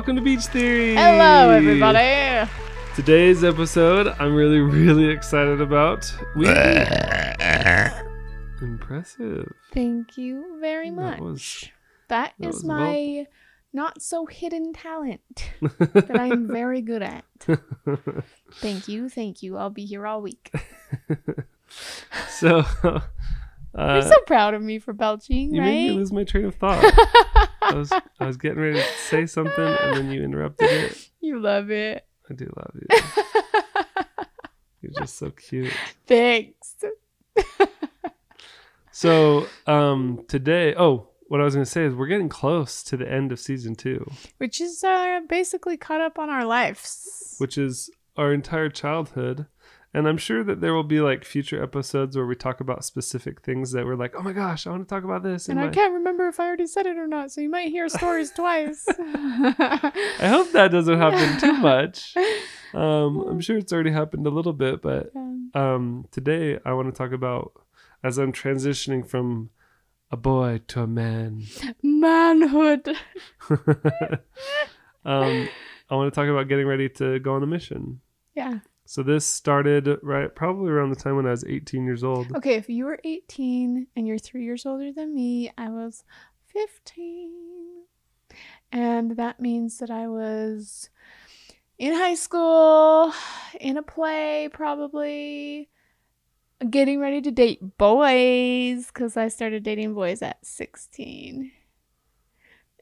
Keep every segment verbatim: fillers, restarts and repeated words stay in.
welcome to Beach Theory. Hello, everybody. Today's episode, I'm really, really excited about. We impressive. Thank you very much. That, was, that, that is my not so hidden talent that I'm very good at. Thank you, thank you. I'll be here all week. So, uh, you're so proud of me for belching, you right? You made me lose my train of thought. I was I was getting ready to say something, and then you interrupted it. You love it. I do love you. You're just so cute. Thanks. So um, today, oh, what I was going to say is we're getting close to the end of season two. Which is uh, basically caught up on our lives. Which is our entire childhood. And I'm sure that there will be like future episodes where we talk about specific things that we're like, oh my gosh, I want to talk about this. And, and I can't remember if I already said it or not. So you might hear stories twice. I hope that doesn't happen too much. Um, I'm sure it's already happened a little bit. But um, today I want to talk about as I'm transitioning from a boy to a man. Manhood. um, I want to talk about getting ready to go on a mission. Yeah. So this started right probably around the time when I was eighteen years old. Okay, if you were eighteen and you're three years older than me, I was fifteen. And that means that I was in high school, in a play probably, getting ready to date boys because I started dating boys at sixteen.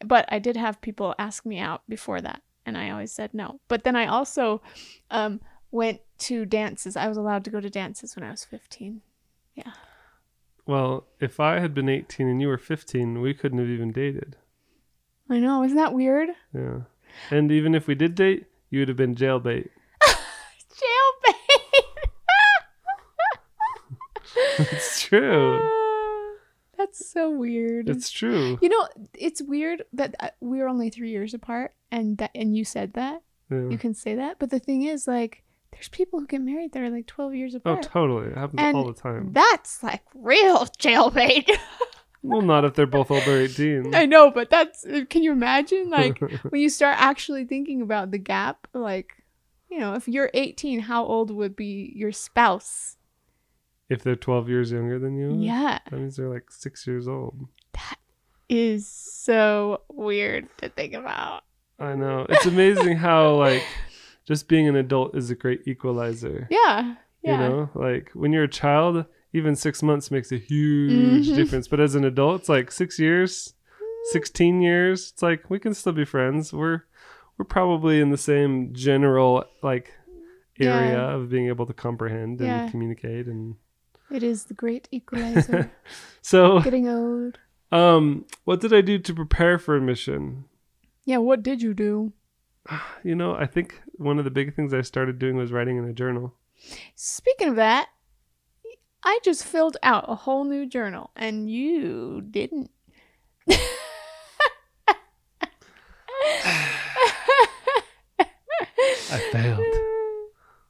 But I did have people ask me out before that, and I always said no. But then I also... um. went to dances. I was allowed to go to dances when I was fifteen. Yeah. Well, if I had been eighteen and you were fifteen, we couldn't have even dated. I know. Isn't that weird? Yeah. And even if we did date, you would have been jailbait. Jailbait! It's true. Uh, that's so weird. It's true. You know, it's weird that we're only three years apart and that, and you said that. Yeah. You can say that. But the thing is, like, there's people who get married that are like twelve years apart. Oh, totally. It happens and all the time. That's like real jailbait. Well, not if they're both over eighteen. I know, but that's, can you imagine? Like, when you start actually thinking about the gap, like, you know, if you're eighteen, how old would be your spouse? If they're twelve years younger than you? Yeah. That means they're like six years old. That is so weird to think about. I know. It's amazing how, like, just being an adult is a great equalizer. Yeah. Yeah. You know, like, when you're a child, even six months makes a huge mm-hmm. difference. But as an adult, it's like six years, sixteen years. It's like, we can still be friends. We're we're probably in the same general, like, area yeah. of being able to comprehend and yeah. communicate. And it is the great equalizer. So, getting old. Um, what did I do to prepare for a mission? Yeah, what did you do? You know, I think one of the big things I started doing was writing in a journal. Speaking of that, I just filled out a whole new journal, and you didn't. I failed.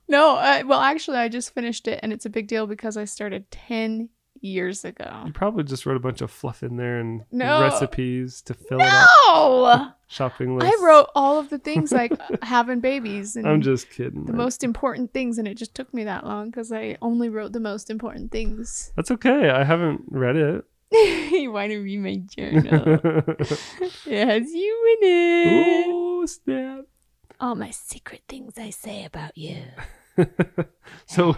No, I, well, actually, I just finished it, and it's a big deal because I started ten years ago. You probably just wrote a bunch of fluff in there and no. recipes to fill no! it up. Shopping list. I wrote all of the things like having babies. And I'm just kidding. The right? most important things, and it just took me that long because I only wrote the most important things. That's okay. I haven't read it. You want to read my journal? It has you in it. Oh snap! All my secret things I say about you. So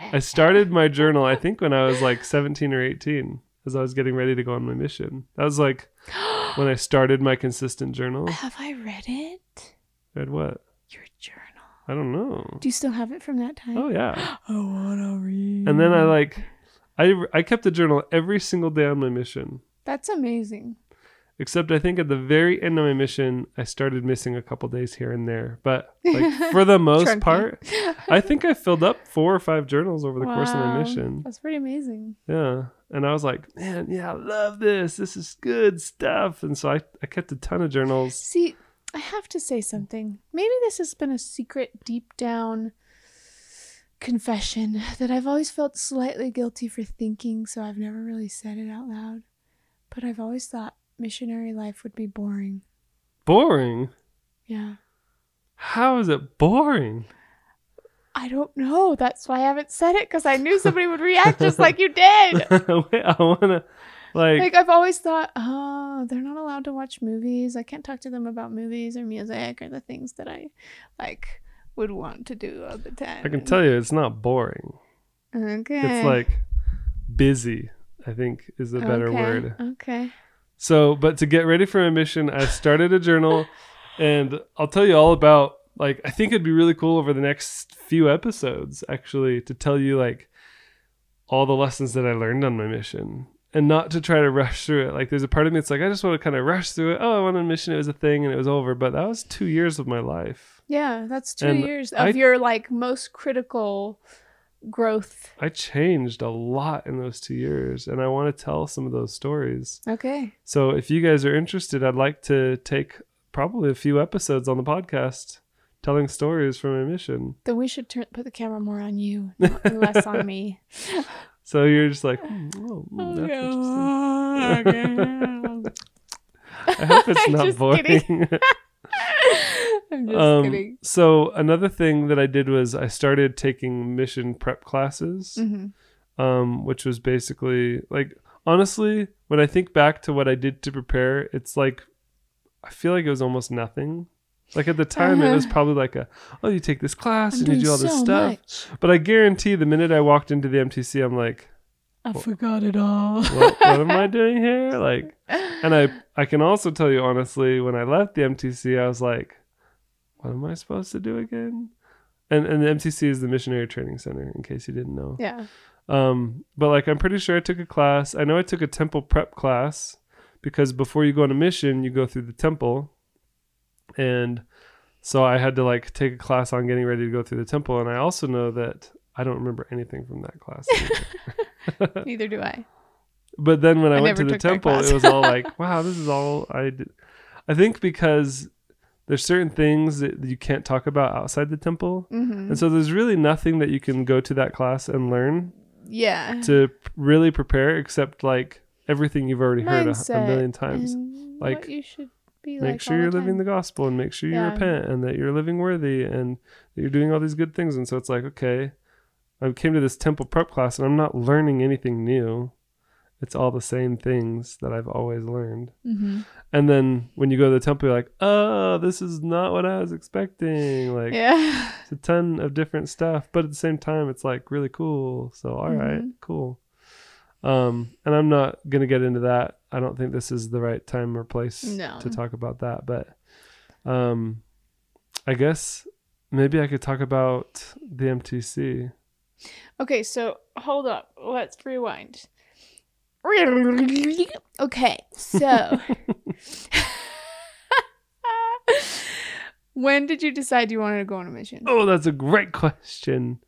I started my journal, I think, when I was like seventeen or eighteen, as I was getting ready to go on my mission. That was like when I started my consistent journal. Have I read it? Read what? Your journal. I don't know. Do you still have it from that time? Oh, yeah. I want to read. And then I like, I, I kept a journal every single day on my mission. That's amazing. Except I think at the very end of my mission, I started missing a couple days here and there. But like, for the most part, I think I filled up four or five journals over the wow. course of my mission. That's pretty amazing. Yeah. And I was like, man, yeah, I love this. This is good stuff. And so I, I kept a ton of journals. See, I have to say something. Maybe this has been a secret deep down confession that I've always felt slightly guilty for thinking. So I've never really said it out loud. But I've always thought, missionary life would be boring. Boring? Yeah. How is it boring? I don't know. That's why I haven't said it, because I knew somebody would react just like you did. Wait, I want to, like... Like, I've always thought, oh, they're not allowed to watch movies. I can't talk to them about movies or music or the things that I, like, would want to do all the time. I can tell you it's not boring. Okay. It's, like, busy, I think, is the better okay. word. Okay. So, but to get ready for my mission, I started a journal, and I'll tell you all about... Like, I think it'd be really cool over the next few episodes, actually, to tell you, like, all the lessons that I learned on my mission. And not to try to rush through it. Like, there's a part of me that's like, I just want to kind of rush through it. Oh, I went on a mission. It was a thing, and it was over. But that was two years of my life. Yeah, that's two and years of I, your, like, most critical growth. I changed a lot in those two years, and I want to tell some of those stories. Okay. So if you guys are interested, I'd like to take probably a few episodes on the podcast telling stories from my mission. Then we should turn, put the camera more on you and less on me. So you're just like, oh, oh that's oh, interesting. Okay. I hope it's not just boring. I'm just um, kidding. So another thing that I did was I started taking mission prep classes, mm-hmm. um, which was basically like, honestly, when I think back to what I did to prepare, it's like, I feel like it was almost nothing. Like at the time, uh-huh. it was probably like a, oh, you take this class I'm and you do all this so stuff. Much. But I guarantee the minute I walked into the M T C, I'm like, I forgot it all. what, what am I doing here? Like, and I, I can also tell you honestly, when I left the M T C, I was like, what am I supposed to do again? And and the M T C is the Missionary Training Center, in case you didn't know. Yeah. Um, but like, I'm pretty sure I took a class. I know I took a temple prep class because before you go on a mission, you go through the temple. And so I had to like take a class on getting ready to go through the temple. And I also know that I don't remember anything from that class. Neither do I. But then when I, I went to the temple, it was all like, wow, this is all I did. I think because there's certain things that you can't talk about outside the temple. Mm-hmm. And so there's really nothing that you can go to that class and learn. Yeah. To really prepare except like everything you've already Mindset heard a, a million times. Like what you should Make like sure you're the living the gospel and make sure you yeah. repent and that you're living worthy and that you're doing all these good things. And so it's like, okay, I came to this temple prep class and I'm not learning anything new. It's all the same things that I've always learned. Mm-hmm. And then when you go to the temple, you're like, oh, this is not what I was expecting. Like yeah. it's a ton of different stuff, but at the same time, it's like really cool. So, all mm-hmm. right, cool. Um, and I'm not going to get into that. I don't think this is the right time or place no. to talk about that. But um, I guess maybe I could talk about the M T C. Okay, so hold up. Let's rewind. Okay, so when did you decide you wanted to go on a mission? Oh, that's a great question.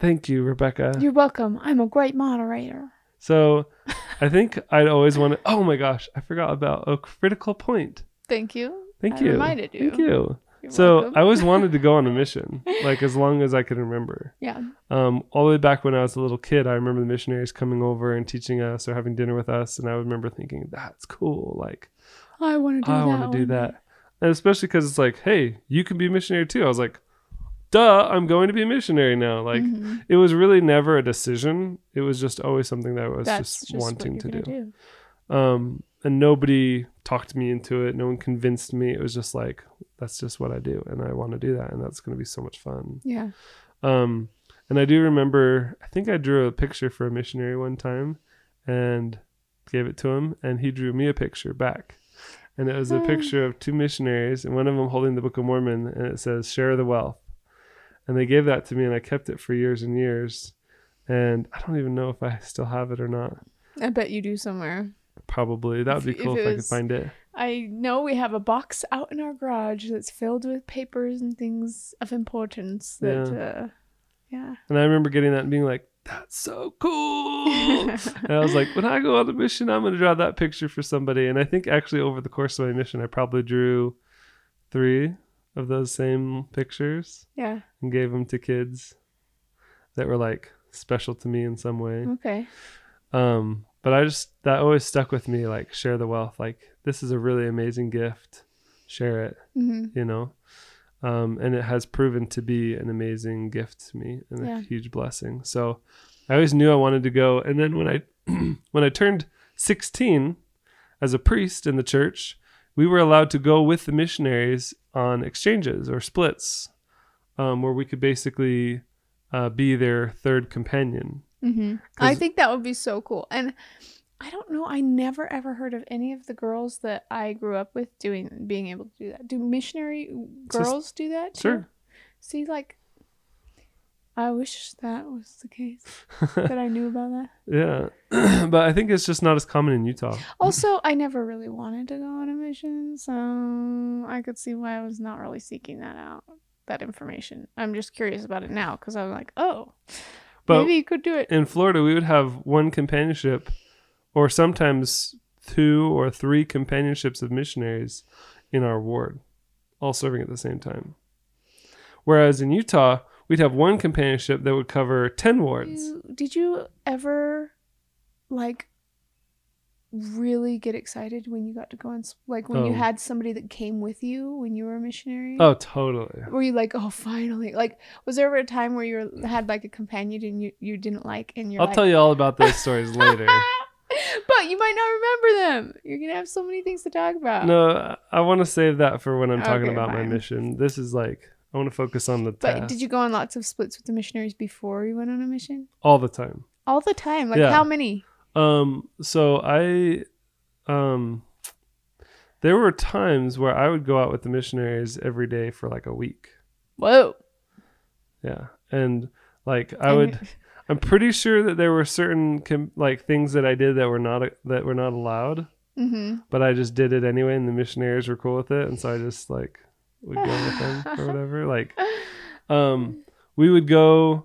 Thank you, Rebecca. You're welcome. I'm a great moderator. So I think I'd always want to, oh my gosh, I forgot about a critical point. Thank you. Thank I you. I reminded you. Thank you. You're so welcome. I always wanted to go on a mission, like as long as I could remember. Yeah. Um, all the way back when I was a little kid, I remember the missionaries coming over and teaching us or having dinner with us. And I remember thinking, that's cool. Like, I want to do I that. I want to do that. And especially because it's like, hey, you can be a missionary too. I was like, duh, I'm going to be a missionary now. Like mm-hmm. it was really never a decision. It was just always something that I was just, just wanting to do. do. Um, and nobody talked me into it. No one convinced me. It was just like, that's just what I do. And I want to do that. And that's going to be so much fun. Yeah. Um, and I do remember, I think I drew a picture for a missionary one time and gave it to him. And he drew me a picture back. And it was a picture of two missionaries and one of them holding the Book of Mormon. And it says, share the wealth. And they gave that to me and I kept it for years and years. And I don't even know if I still have it or not. I bet you do somewhere. Probably. That would be cool if I could find it. I know we have a box out in our garage that's filled with papers and things of importance. That, yeah. Uh, yeah. And I remember getting that and being like, that's so cool. And I was like, when I go on a mission, I'm going to draw that picture for somebody. And I think actually over the course of my mission, I probably drew three of those same pictures. Yeah. And gave them to kids that were like special to me in some way. Okay. Um, but I just, that always stuck with me, like share the wealth. Like this is a really amazing gift share it, mm-hmm. you know? Um, and it has proven to be an amazing gift to me and yeah. a huge blessing. So I always knew I wanted to go. And then when I, when I turned sixteen as a priest in the church, we were allowed to go with the missionaries on exchanges or splits, um, where we could basically uh, be their third companion. Mm-hmm. I think that would be so cool. And I don't know, I never ever heard of any of the girls that I grew up with doing being able to do that. Do missionary girls do that too? Sure. See, like, I wish that was the case, that I knew about that. Yeah, but I think it's just not as common in Utah. Also, I never really wanted to go on a mission, so I could see why I was not really seeking that out, that information. I'm just curious about it now, because I'm like, oh, but maybe you could do it. In Florida, we would have one companionship, or sometimes two or three companionships of missionaries in our ward, all serving at the same time. Whereas in Utah, we'd have one companionship that would cover ten wards. You, did you ever, like, really get excited when you got to go on, like, when oh. you had somebody that came with you when you were a missionary? Oh, totally. Were you like, oh, finally? Like, was there ever a time where you were, had, like, a companion and you, you didn't like? And you're I'll like, tell you all about those stories later. But you might not remember them. You're going to have so many things to talk about. No, I want to save that for when I'm okay, talking about fine. my mission. This is like, I want to focus on the task. But did you go on lots of splits with the missionaries before you went on a mission? All the time. All the time? Like yeah. how many? Um, so I, um, there were times where I would go out with the missionaries every day for like a week. Whoa. Yeah. And like I and would... I'm pretty sure that there were certain com- like things that I did that were not a- that were not allowed, mm-hmm. but I just did it anyway, and the missionaries were cool with it, and so I just like would go with them or whatever. Like, um, we would go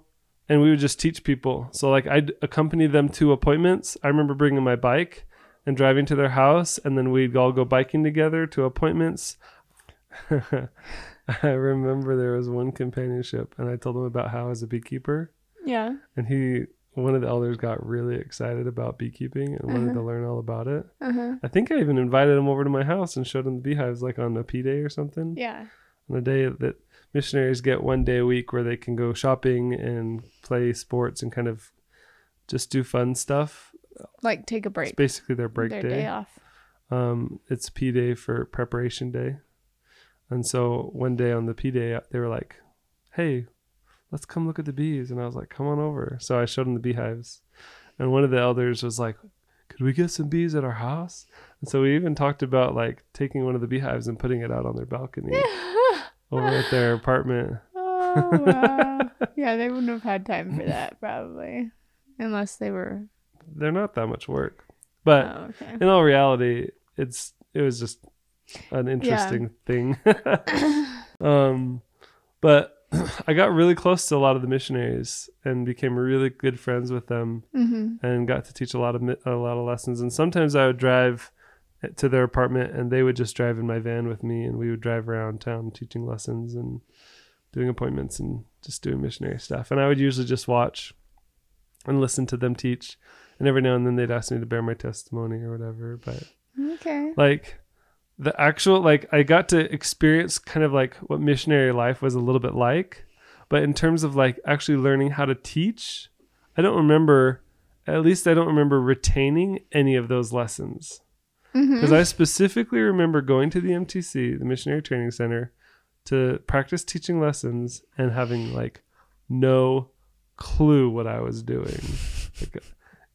and we would just teach people. So like I'd accompany them to appointments. I remember bringing my bike and driving to their house, and then we'd all go biking together to appointments. I remember there was one companionship, and I told them about how I was a beekeeper. Yeah. And he, one of the elders got really excited about beekeeping and wanted uh-huh. to learn all about it. Uh-huh. I think I even invited him over to my house and showed him the beehives like on a P day or something. Yeah. On the day that missionaries get one day a week where they can go shopping and play sports and kind of just do fun stuff. Like take a break. It's basically their break their day. day off. Um, it's P day for preparation day. And so one day on the P day, they were like, hey, let's come look at the bees. And I was like, come on over. So I showed him the beehives. And one of the elders was like, could we get some bees at our house? And so we even talked about like taking one of the beehives and putting it out on their balcony over at their apartment. Oh, wow. Yeah, they wouldn't have had time for that probably. Unless they were. They're not that much work. But oh, okay. in all reality, it's it was just an interesting yeah. thing. um, But... I got really close to a lot of the missionaries and became really good friends with them mm-hmm. and got to teach a lot of a lot of lessons. And sometimes I would drive to their apartment and they would just drive in my van with me, and we would drive around town teaching lessons and doing appointments and just doing missionary stuff. And I would usually just watch and listen to them teach. And every now and then they'd ask me to bear my testimony or whatever. But okay. like... The actual, like, I got to experience kind of like what missionary life was a little bit like, but in terms of like actually learning how to teach, I don't remember, at least I don't remember retaining any of those lessons. Because mm-hmm. I specifically remember going to the M T C, the Missionary Training Center, to practice teaching lessons and having like no clue what I was doing. Like,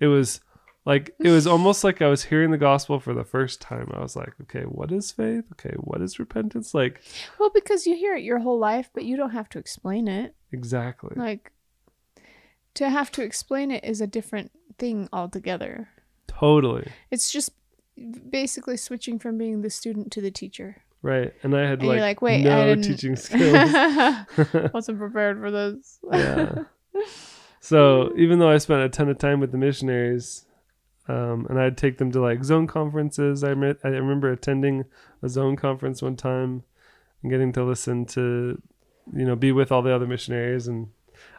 it was... Like, it was almost like I was hearing the gospel for the first time. I was like, okay, what is faith? Okay, what is repentance? Like, well, because you hear it your whole life, but you don't have to explain it. Exactly. Like, to have to explain it is a different thing altogether. Totally. It's just basically switching from being the student to the teacher. Right. And I had, and like, like Wait, no teaching skills. Wasn't prepared for this. Yeah. So, even though I spent a ton of time with the missionaries... Um, and I'd take them to like zone conferences. I, met, I remember attending a zone conference one time and getting to listen to, you know, be with all the other missionaries. And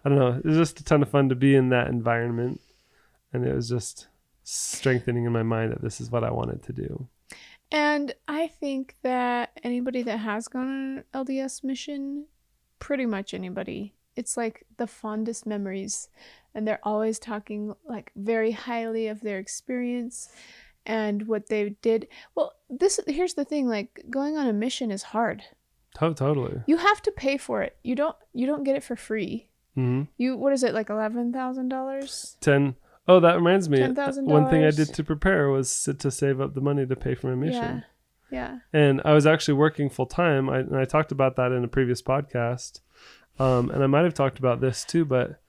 I don't know, it was just a ton of fun to be in that environment. And it was just strengthening in my mind that this is what I wanted to do. And I think that anybody that has gone on an L D S mission, pretty much anybody, it's like the fondest memories. And they're always talking like very highly of their experience and what they did. Well, this here's the thing, like going on a mission is hard. Oh, totally. You have to pay for it. You don't you don't get it for free. Mm-hmm. You what is it, like eleven thousand dollars? Ten Oh, that reminds me. ten thousand dollars. One thing I did to prepare was to save up the money to pay for my mission. Yeah. Yeah. And I was actually working full time. I, and I talked about that in a previous podcast. Um, and I might have talked about this too, but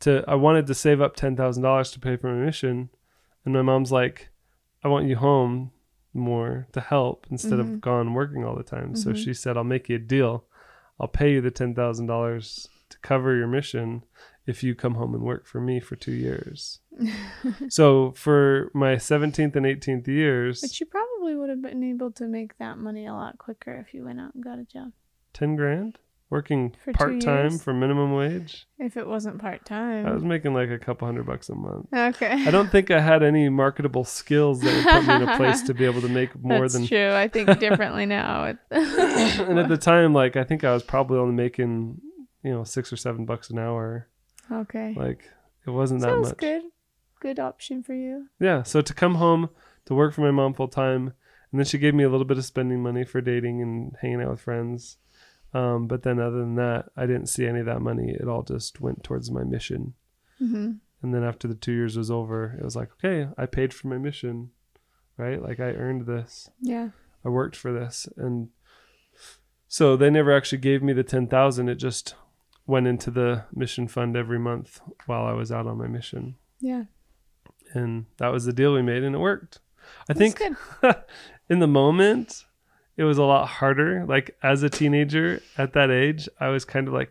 to I wanted to save up ten thousand dollars to pay for my mission. And my mom's like, I want you home more to help instead mm-hmm. of gone working all the time. Mm-hmm. So she said, I'll make you a deal. I'll pay you the ten thousand dollars to cover your mission if you come home and work for me for two years. So for my seventeenth and eighteenth years... But you probably would have been able to make that money a lot quicker if you went out and got a job. Ten grand? Working part-time for minimum wage? If it wasn't part-time. I was making like a couple hundred bucks a month. Okay. I don't think I had any marketable skills that would put me in a place to be able to make more That's than... That's true. I think differently now. And at the time, like, I think I was probably only making, you know, six or seven bucks an hour. Okay. Like, it wasn't that much. Sounds good. Good option for you. Yeah. So to come home, to work for my mom full time. And then she gave me a little bit of spending money for dating and hanging out with friends. Um, but then other than that, I didn't see any of that money. It all just went towards my mission. Mm-hmm. And then after the two years was over, it was like, okay, I paid for my mission, right? Like I earned this. Yeah. I worked for this. And so they never actually gave me the ten thousand. It just went into the mission fund every month while I was out on my mission. Yeah. And that was the deal we made, and it worked. I That's think in the moment, it was a lot harder. Like as a teenager at that age, I was kind of like,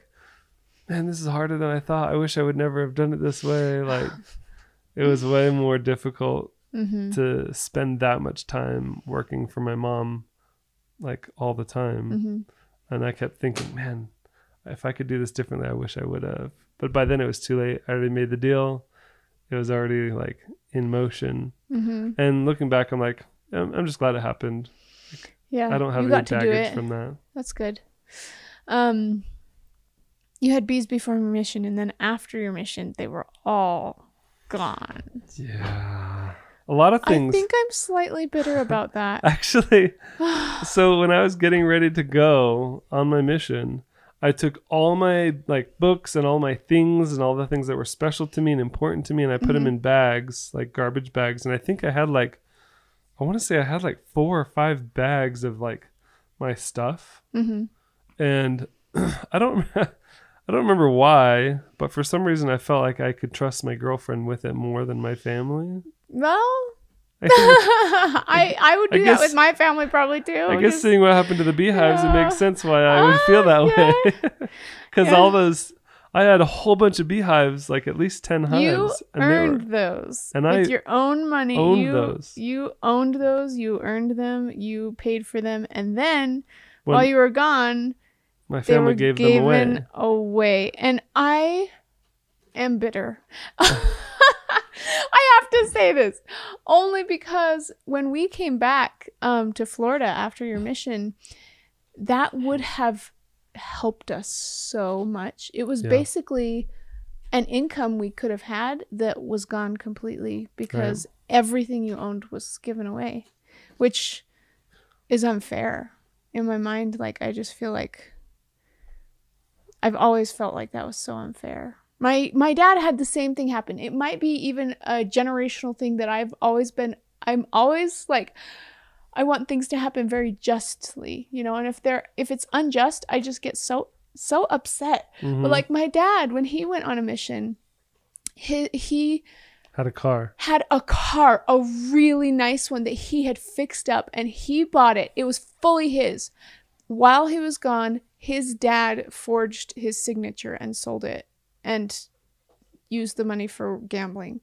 man, this is harder than I thought. I wish I would never have done it this way. Like it was way more difficult mm-hmm. to spend that much time working for my mom, like all the time. Mm-hmm. And I kept thinking, man, if I could do this differently, I wish I would have. But by then it was too late. I already made the deal. It was already like in motion. Mm-hmm. And looking back, I'm like, I'm, I'm just glad it happened. Like, yeah, I don't have any baggage from that. That's good. Um, you had bees before your mission, and then after your mission, they were all gone. Yeah. A lot of things. I think I'm slightly bitter about that. Actually, so when I was getting ready to go on my mission, I took all my like books and all my things and all the things that were special to me and important to me, and I put mm-hmm. them in bags, like garbage bags. And I think I had like, I want to say I had like four or five bags of like my stuff. Mm-hmm. And I don't, I don't remember why, but for some reason I felt like I could trust my girlfriend with it more than my family. Well, I, I would do I guess, that with my family probably too. I guess just, seeing what happened to the beehives, yeah. It makes sense why I would feel that uh, yeah. way. Because yeah. all those, I had a whole bunch of beehives, like at least ten hives. You and earned were, those and with I your own money. Owned you, those. You owned those. You earned them. You paid for them. And then when, while you were gone, my family they were gave them away. away. And I am bitter. I have to say this only because when we came back um, to Florida after your mission, that would have helped us so much. It was yeah. basically an income we could have had that was gone completely because right. everything you owned was given away, which is unfair in my mind. Like, I just feel like I've always felt like that was so unfair. My my dad had the same thing happen. It might be even a generational thing that I've always been, I'm always like, I want things to happen very justly, you know, and if they're, if it's unjust, I just get so, so upset. Mm-hmm. But like my dad, when he went on a mission, he, he had a car, had a car, a really nice one that he had fixed up and he bought it. It was fully his. While he was gone, his dad forged his signature and sold it. And use the money for gambling.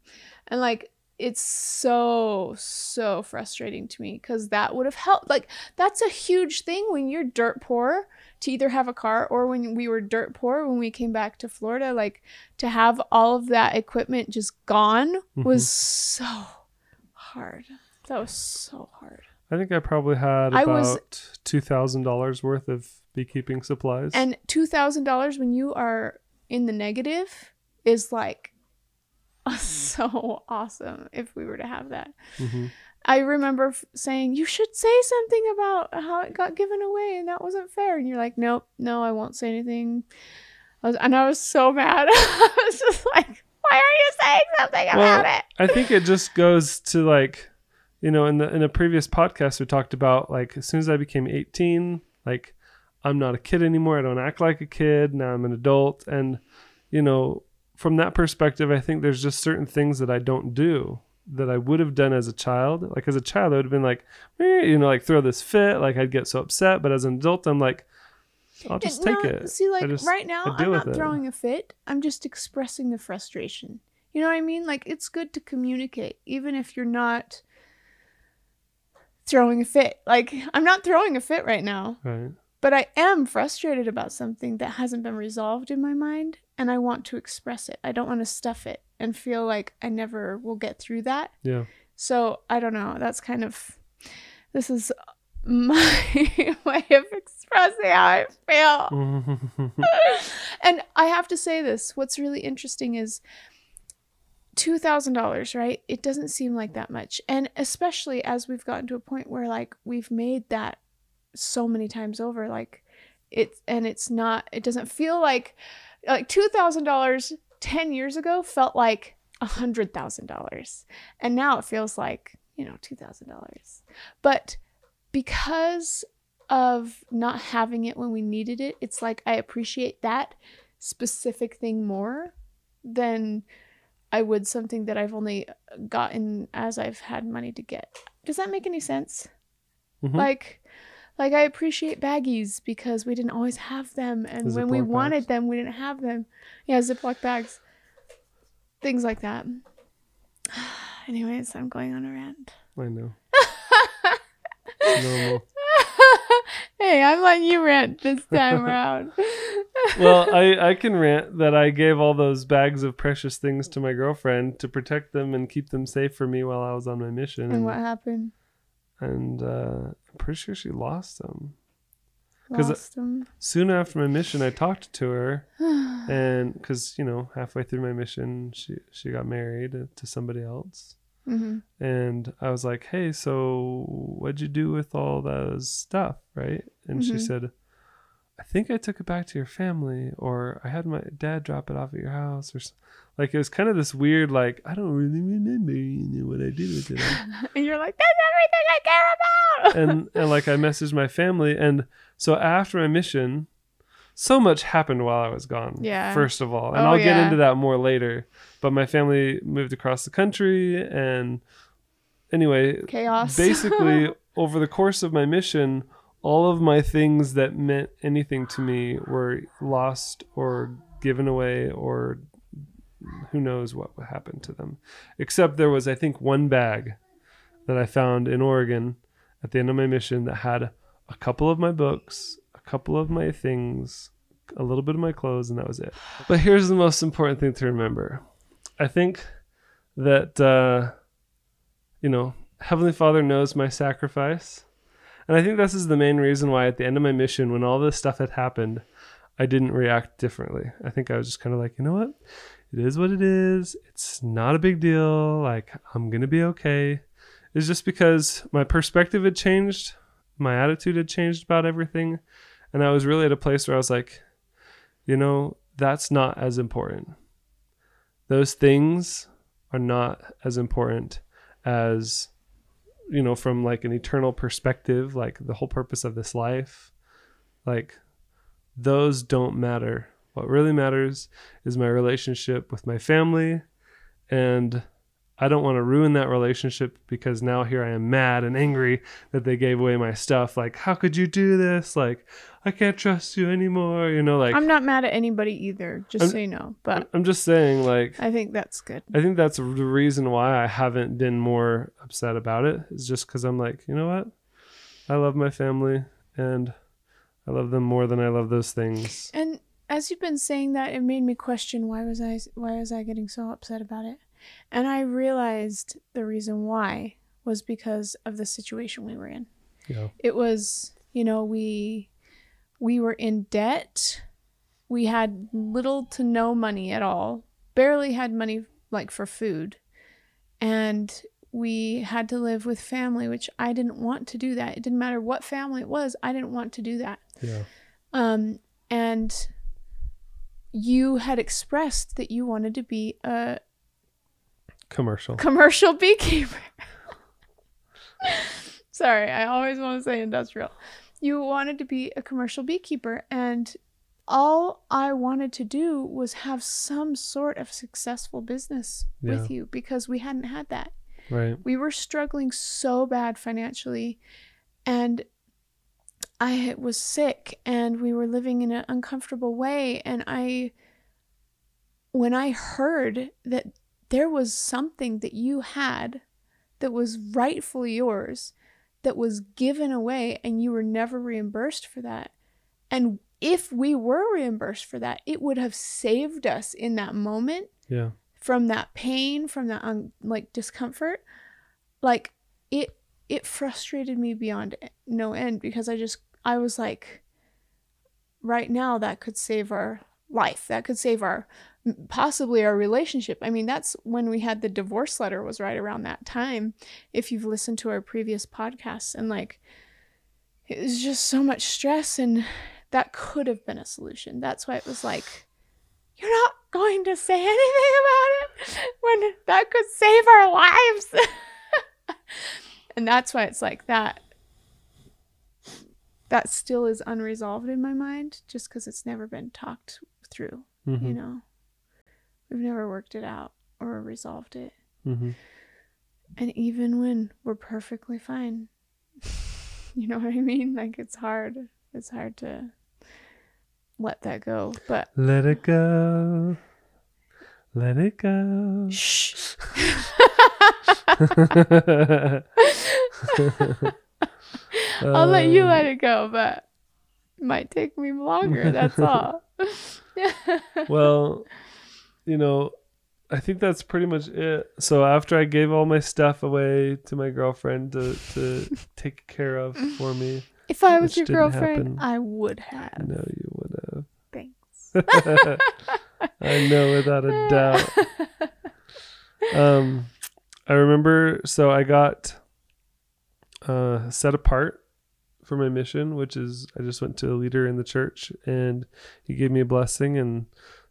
And like, it's so, so frustrating to me because that would have helped. Like, that's a huge thing when you're dirt poor to either have a car or when we were dirt poor when we came back to Florida, like to have all of that equipment just gone mm-hmm. was so hard. That was so hard. I I think I probably had about was, two thousand dollars worth of beekeeping supplies. And two thousand dollars when you are in the negative is like so awesome if we were to have that. Mm-hmm. I remember f- saying, you should say something about how it got given away and that wasn't fair. And you're like, nope, no, I won't say anything. I was, and I was so mad. I was just like, why are you saying something well, about it? I think it just goes to like, you know, in the in a previous podcast, we talked about like, as soon as I became eighteen, like I'm not a kid anymore. I don't act like a kid. Now I'm an adult. And, you know, from that perspective, I think there's just certain things that I don't do that I would have done as a child. Like as a child, I would have been like, eh, you know, like throw this fit. Like I'd get so upset. But as an adult, I'm like, I'll just it, take no, it. See, like just, right now, I'm not throwing it. a fit. I'm just expressing the frustration. You know what I mean? Like it's good to communicate, even if you're not throwing a fit. Like I'm not throwing a fit right now. Right. But I am frustrated about something that hasn't been resolved in my mind, and I want to express it. I don't want to stuff it and feel like I never will get through that. Yeah. So I don't know. That's kind of, this is my way of expressing how I feel. And I have to say this. What's really interesting is two thousand dollars, right? It doesn't seem like that much. And especially as we've gotten to a point where like we've made that so many times over, like it's, and it's not, it doesn't feel like, like two thousand dollars ten years ago felt like a hundred thousand dollars, and now it feels like, you know, two thousand dollars. But because of not having it when we needed it, it's like I appreciate that specific thing more than I would something that I've only gotten as I've had money to get. Does that make any sense? Mm-hmm. Like, Like, I appreciate baggies because we didn't always have them. And the when we wanted bags. them, we didn't have them. Yeah, Ziploc bags. Things like that. Anyways, I'm going on a rant. I know. Normal. Hey, I'm letting you rant this time around. Well, I, I can rant that I gave all those bags of precious things to my girlfriend to protect them and keep them safe for me while I was on my mission. And, and what happened? And uh, I'm pretty sure she lost them. Lost them. Soon after my mission, I talked to her, and because you know, halfway through my mission, she she got married to somebody else, mm-hmm. and I was like, "Hey, so what'd you do with all those stuff, right?" And mm-hmm. she said, "I think I took it back to your family, or I had my dad drop it off at your house, or something." Like it was kind of this weird, like I don't really remember you know, what I did with it. And you're like, that's everything I care about. and and like I messaged my family, and so after my mission, so much happened while I was gone. Yeah. First of all, and oh, I'll yeah. get into that more later. But my family moved across the country, and anyway, chaos. Basically, over the course of my mission, all of my things that meant anything to me were lost or given away or who knows what happened to them. Except there was, I think, one bag that I found in Oregon at the end of my mission that had a couple of my books, a couple of my things, a little bit of my clothes, and that was it. But here's the most important thing to remember. I think that, uh, you know, Heavenly Father knows my sacrifice. And I think this is the main reason why at the end of my mission, when all this stuff had happened, I didn't react differently. I think I was just kind of like, you know what? It is what it is. It's not a big deal. Like, I'm going to be okay. It's just because my perspective had changed. My attitude had changed about everything. And I was really at a place where I was like, you know, that's not as important. Those things are not as important as, you know, from like an eternal perspective, like the whole purpose of this life, like those don't matter. What really matters is my relationship with my family. And I don't want to ruin that relationship because now here I am mad and angry that they gave away my stuff. Like, how could you do this? Like, I can't trust you anymore. You know, like I'm not mad at anybody either, just I'm, so you know, but I'm just saying like, I think that's good. I think that's the reason why I haven't been more upset about it is just because I'm like, you know what? I love my family and I love them more than I love those things. And as you've been saying that, it made me question, why was I, why was I getting so upset about it? And I realized the reason why was because of the situation we were in. Yeah. It was, you know, we we were in debt. We had little to no money at all. Barely had money, like, for food. And we had to live with family, which I didn't want to do that. It didn't matter what family it was. I didn't want to do that. Yeah. Um, and you had expressed that you wanted to be a commercial commercial beekeeper. Sorry, I always want to say industrial. You wanted to be a commercial beekeeper, and all I wanted to do was have some sort of successful business yeah. with you, because we hadn't had that. Right. We were struggling so bad financially, and I was sick, and we were living in an uncomfortable way. And I, when I heard that there was something that you had that was rightfully yours, that was given away, and you were never reimbursed for that. And if we were reimbursed for that, it would have saved us in that moment yeah. from that pain, from that un- like discomfort. Like it, it frustrated me beyond no end, because I just, I was like, right now that could save our life. That could save our, possibly our relationship. I mean, that's when we had the divorce letter, was right around that time. If you've listened to our previous podcasts, and like, it was just so much stress, and that could have been a solution. That's why it was like, you're not going to say anything about it when that could save our lives. And that's why it's like that. That still is unresolved in my mind, just because it's never been talked through. Mm-hmm. You know, we've never worked it out or resolved it. Mm-hmm. And even when we're perfectly fine, you know what I mean? Like, it's hard. It's hard to let that go, but let it go, let it go. Shh. I'll let you let it go, but it might take me longer. That's all. Well, you know, I think that's pretty much it. So after I gave all my stuff away to my girlfriend to, to take care of for me. If I was your girlfriend, happen. I would have. No, you would have. Thanks. I know, without a doubt. Um, I remember, so I got uh, set apart for my mission, which is I just went to a leader in the church, and he gave me a blessing and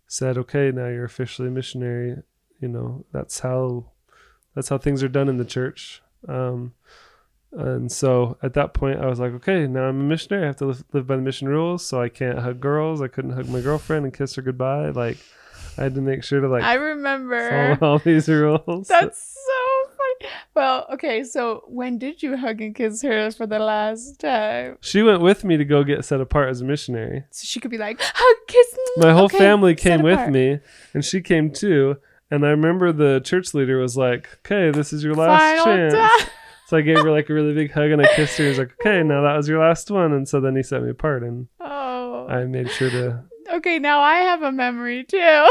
said, okay, now you're officially a missionary. You know, that's how, that's how things are done in the church. Um, And so at that point, I was like, okay, now I'm a missionary. I have to live, live by the mission rules. So I can't hug girls. I couldn't hug my girlfriend and kiss her goodbye. Like, I had to make sure to, like, I remember follow all these rules. That's so funny. Well, okay. So when did you hug and kiss her for the last time? She went with me to go get set apart as a missionary. So she could be like, hug, kiss. My whole okay, family came with me, and she came too. And I remember the church leader was like, okay, this is your last Final chance. Time. So I gave her like a really big hug, and I kissed her. He was like, okay, now that was your last one. And so then he set me apart, and oh. I made sure to. Okay, now I have a memory too.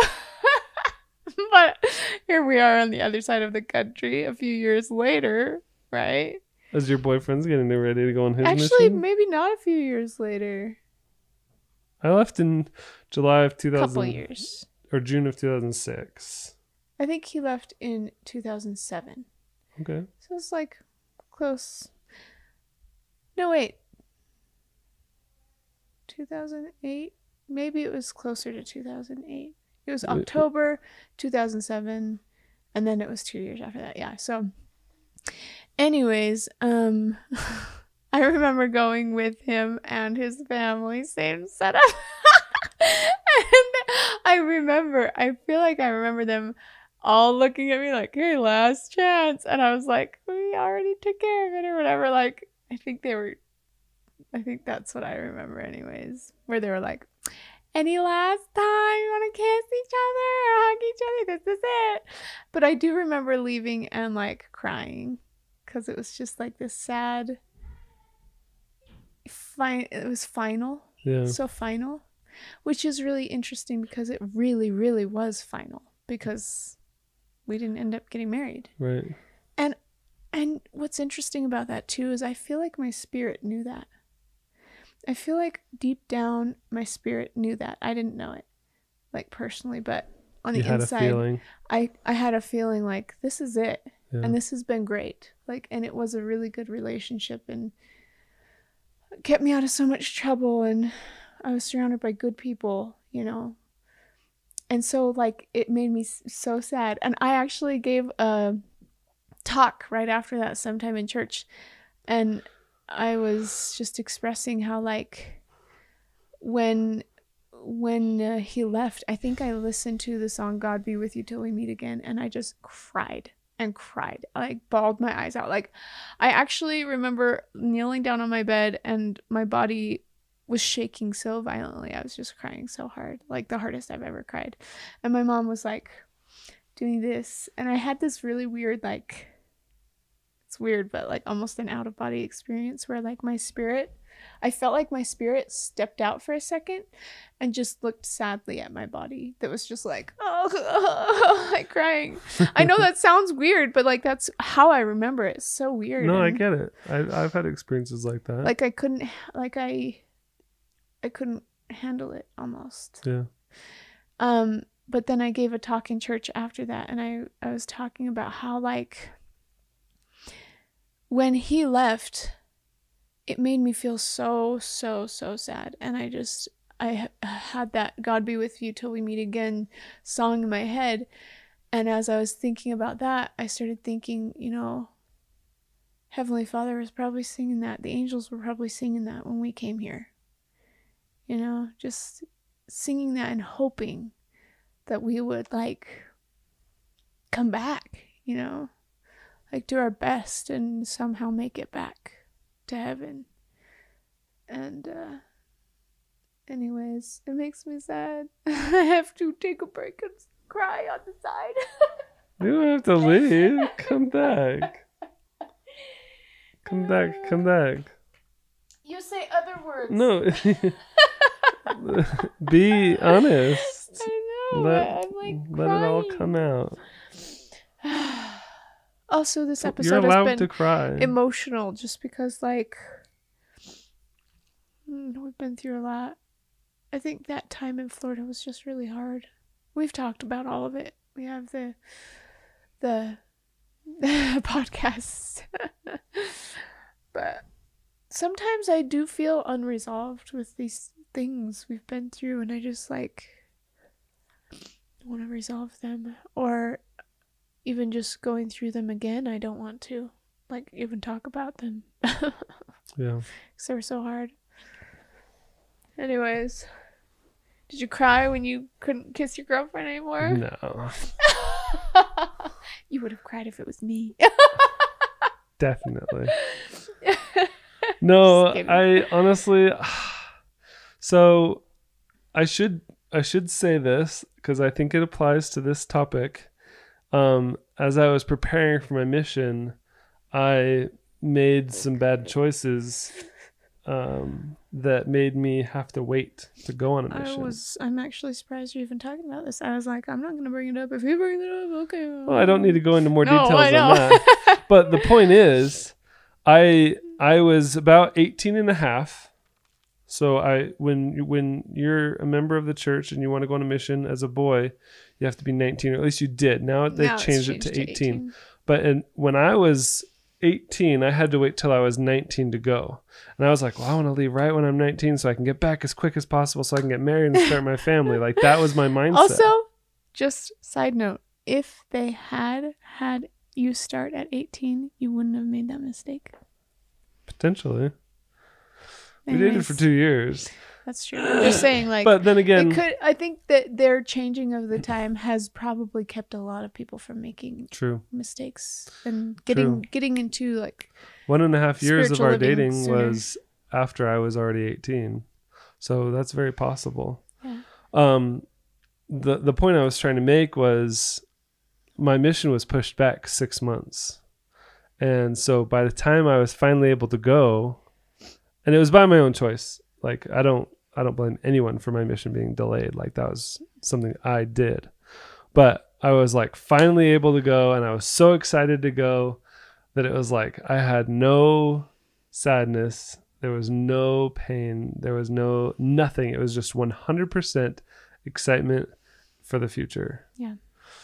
But here we are on the other side of the country a few years later, right? As your boyfriend's getting ready to go on his Actually, mission? Actually, maybe not a few years later. I left in July of two thousand. Couple years. Or June of two thousand six. I think he left in two thousand seven. Okay. So it's like. Close. No, wait. two thousand eight? Maybe it was closer to two thousand eight. It was October two thousand seven, and then it was two years after that. Yeah, so anyways, um, I remember going with him and his family, same setup. And I remember, I feel like I remember them all looking at me like, hey, last chance. And I was like, we already took care of it or whatever. Like, I think they were, I think that's what I remember anyways, where they were like, any last time you want to kiss each other or hug each other, this is it. But I do remember leaving and like crying, because it was just like this sad, fi- it was final. Yeah. So final, which is really interesting, because it really, really was final, because we didn't end up getting married. Right. And and what's interesting about that too is I feel like my spirit knew that. I feel like deep down my spirit knew that. I didn't know it, like personally, but on the inside, I, I had a feeling like this is it. Yeah. And this has been great. Like, and it was a really good relationship and kept me out of so much trouble. And I was surrounded by good people, you know? And so like, it made me so sad. And I actually gave a talk right after that sometime in church. And I was just expressing how like, when, when uh, he left, I think I listened to the song, God Be With You Till We Meet Again. And I just cried. And cried, I, like bawled my eyes out. Like I actually remember kneeling down on my bed and my body was shaking so violently. I was just crying so hard, like the hardest I've ever cried. And my mom was like doing this. And I had this really weird, like, it's weird, but like almost an out of body experience where like my spirit, I felt like my spirit stepped out for a second and just looked sadly at my body that was just like, oh, oh, like crying. I know that sounds weird, but like that's how I remember it. It's so weird. No, and I get it. I, I've had experiences like that. Like I couldn't, like I, I couldn't handle it almost. Yeah. Um. But then I gave a talk in church after that, and I, I was talking about how like when he left, it made me feel so, so, so sad. And I just, I had that God Be With You Till We Meet Again song in my head. And as I was thinking about that, I started thinking, you know, Heavenly Father was probably singing that. The angels were probably singing that when we came here. You know, just singing that and hoping that we would, like, come back, you know, like do our best and somehow make it back to heaven. And uh anyways, it makes me sad. I have to take a break and cry on the side. You don't have to leave. Come back. Come back. Come back. You say other words. No. Be honest. I know. Let, I'm like let crying. It all come out. Also, this episode has been emotional just because, like, we've been through a lot. I think that time in Florida was just really hard. We've talked about all of it. We have the the podcast. But sometimes I do feel unresolved with these things we've been through, and I just, like, want to resolve them. Or even just going through them again, I don't want to, like, even talk about them. Yeah. Because they were so hard. Anyways, did you cry when you couldn't kiss your girlfriend anymore? No. You would have cried if it was me. Definitely. No, I honestly... So, I should, I should say this, because I think it applies to this topic. Um, as I was preparing for my mission, I made some bad choices um, that made me have to wait to go on a mission. I was, I'm actually surprised you're even talking about this. I was like, I'm not going to bring it up. If you bring it up, okay. Well, I don't need to go into more details no, on that. But the point is, I I was about eighteen and a half. So I when when you're a member of the church and you want to go on a mission as a boy, you have to be nineteen, or at least you did. Now they now changed, changed it to eighteen. eighteen. But in, when I was eighteen, I had to wait till I was nineteen to go. And I was like, well, I want to leave right when I'm nineteen so I can get back as quick as possible so I can get married and start my family. Like, that was my mindset. Also, just side note, if they had had you start at eighteen, you wouldn't have made that mistake. Potentially. Anyways. We did it for two years. That's true. I'm just saying, like, but then again, it could, I think that their changing of the time has probably kept a lot of people from making true mistakes and getting true. getting into, like, one and a half years of our dating sooner. was after I was already eighteen, so that's very possible. Yeah. Um, the the point I was trying to make was my mission was pushed back six months, and so by the time I was finally able to go, and it was by my own choice. Like, I don't, I don't blame anyone for my mission being delayed. Like, that was something I did, but I was, like, finally able to go, and I was so excited to go. that it was like I had no sadness, there was no pain, there was no nothing. It was just one hundred percent excitement for the future. Yeah.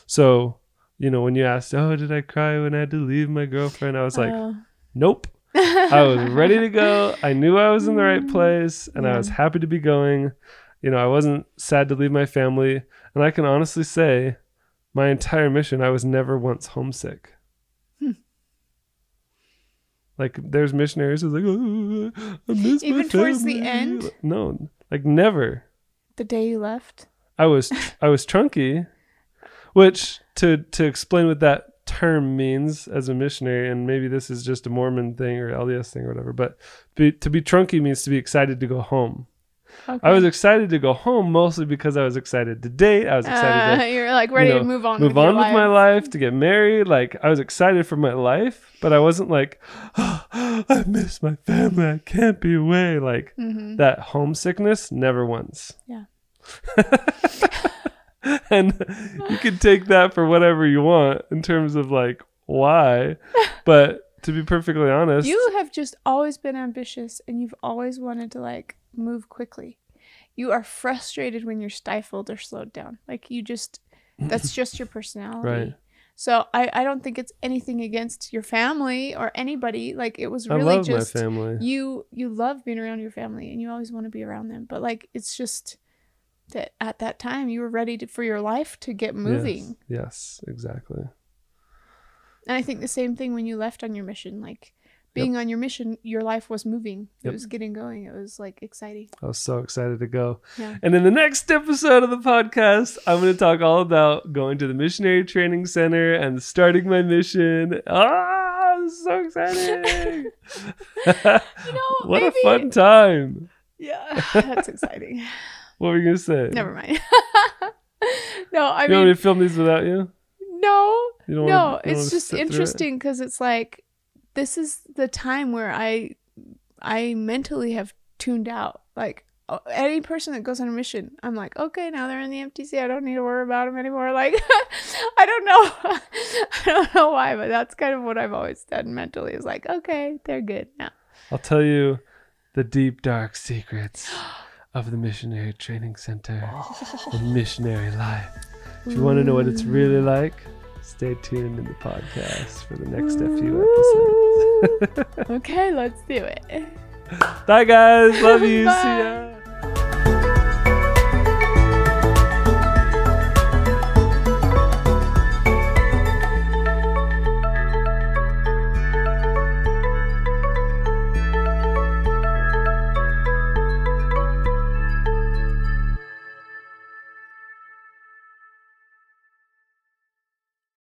So, you know, when you asked, oh, did I cry when I had to leave my girlfriend? I was like, uh, nope. I was ready to go. I knew I was in the right place and yeah. I was happy to be going. You know, I wasn't sad to leave my family. And I can honestly say my entire mission, I was never once homesick. Hmm. Like there's missionaries who's like, oh, I miss Even my towards family. The end? No, like never. The day you left? I was, I was trunky, which to, to explain what that term means as a missionary, and maybe this is just a Mormon thing or L D S thing or whatever, but be, to be trunky means to be excited to go home. Okay. I was excited to go home mostly because I was excited to date. I was excited uh, to, you're like ready you know, to move on, move with on with life. my life, to get married. Like I was excited for my life, but I wasn't like, oh, I miss my family. I can't be away. Like mm-hmm. that homesickness never once. Yeah. And you could take that for whatever you want in terms of like why, but to be perfectly honest, you have just always been ambitious and you've always wanted to like move quickly. You are frustrated when you're stifled or slowed down. Like you just, that's just your personality. Right. So I, I don't think it's anything against your family or anybody. Like it was really I love just my family. you you love being around your family and you always want to be around them. But like it's just that at that time you were ready to, for your life to get moving. Yes, yes, exactly. And I think the same thing when you left on your mission, like being yep. on your mission, your life was moving. It yep. was getting going. It was like exciting. I was so excited to go. Yeah. And in the next episode of the podcast, I'm going to talk all about going to the Missionary Training Center and starting my mission. Ah, I'm so excited. You know, what maybe... a fun time. Yeah, that's exciting. What were you going to say? Never mind. No, I you mean. You want me to film these without you? No. You don't no, wanna, you it's just interesting because it? it's like, this is the time where I I mentally have tuned out. Like any person that goes on a mission, I'm like, okay, now they're in the M T C. I don't need to worry about them anymore. Like, I don't know. I don't know why, but that's kind of what I've always done mentally. Is like, okay, they're good now. I'll tell you the deep, dark secrets of the Missionary Training Center and missionary life. If you want to know what it's really like, stay tuned in the podcast for the next few episodes. Okay, let's do it. Bye, guys. Love you. Bye. See ya.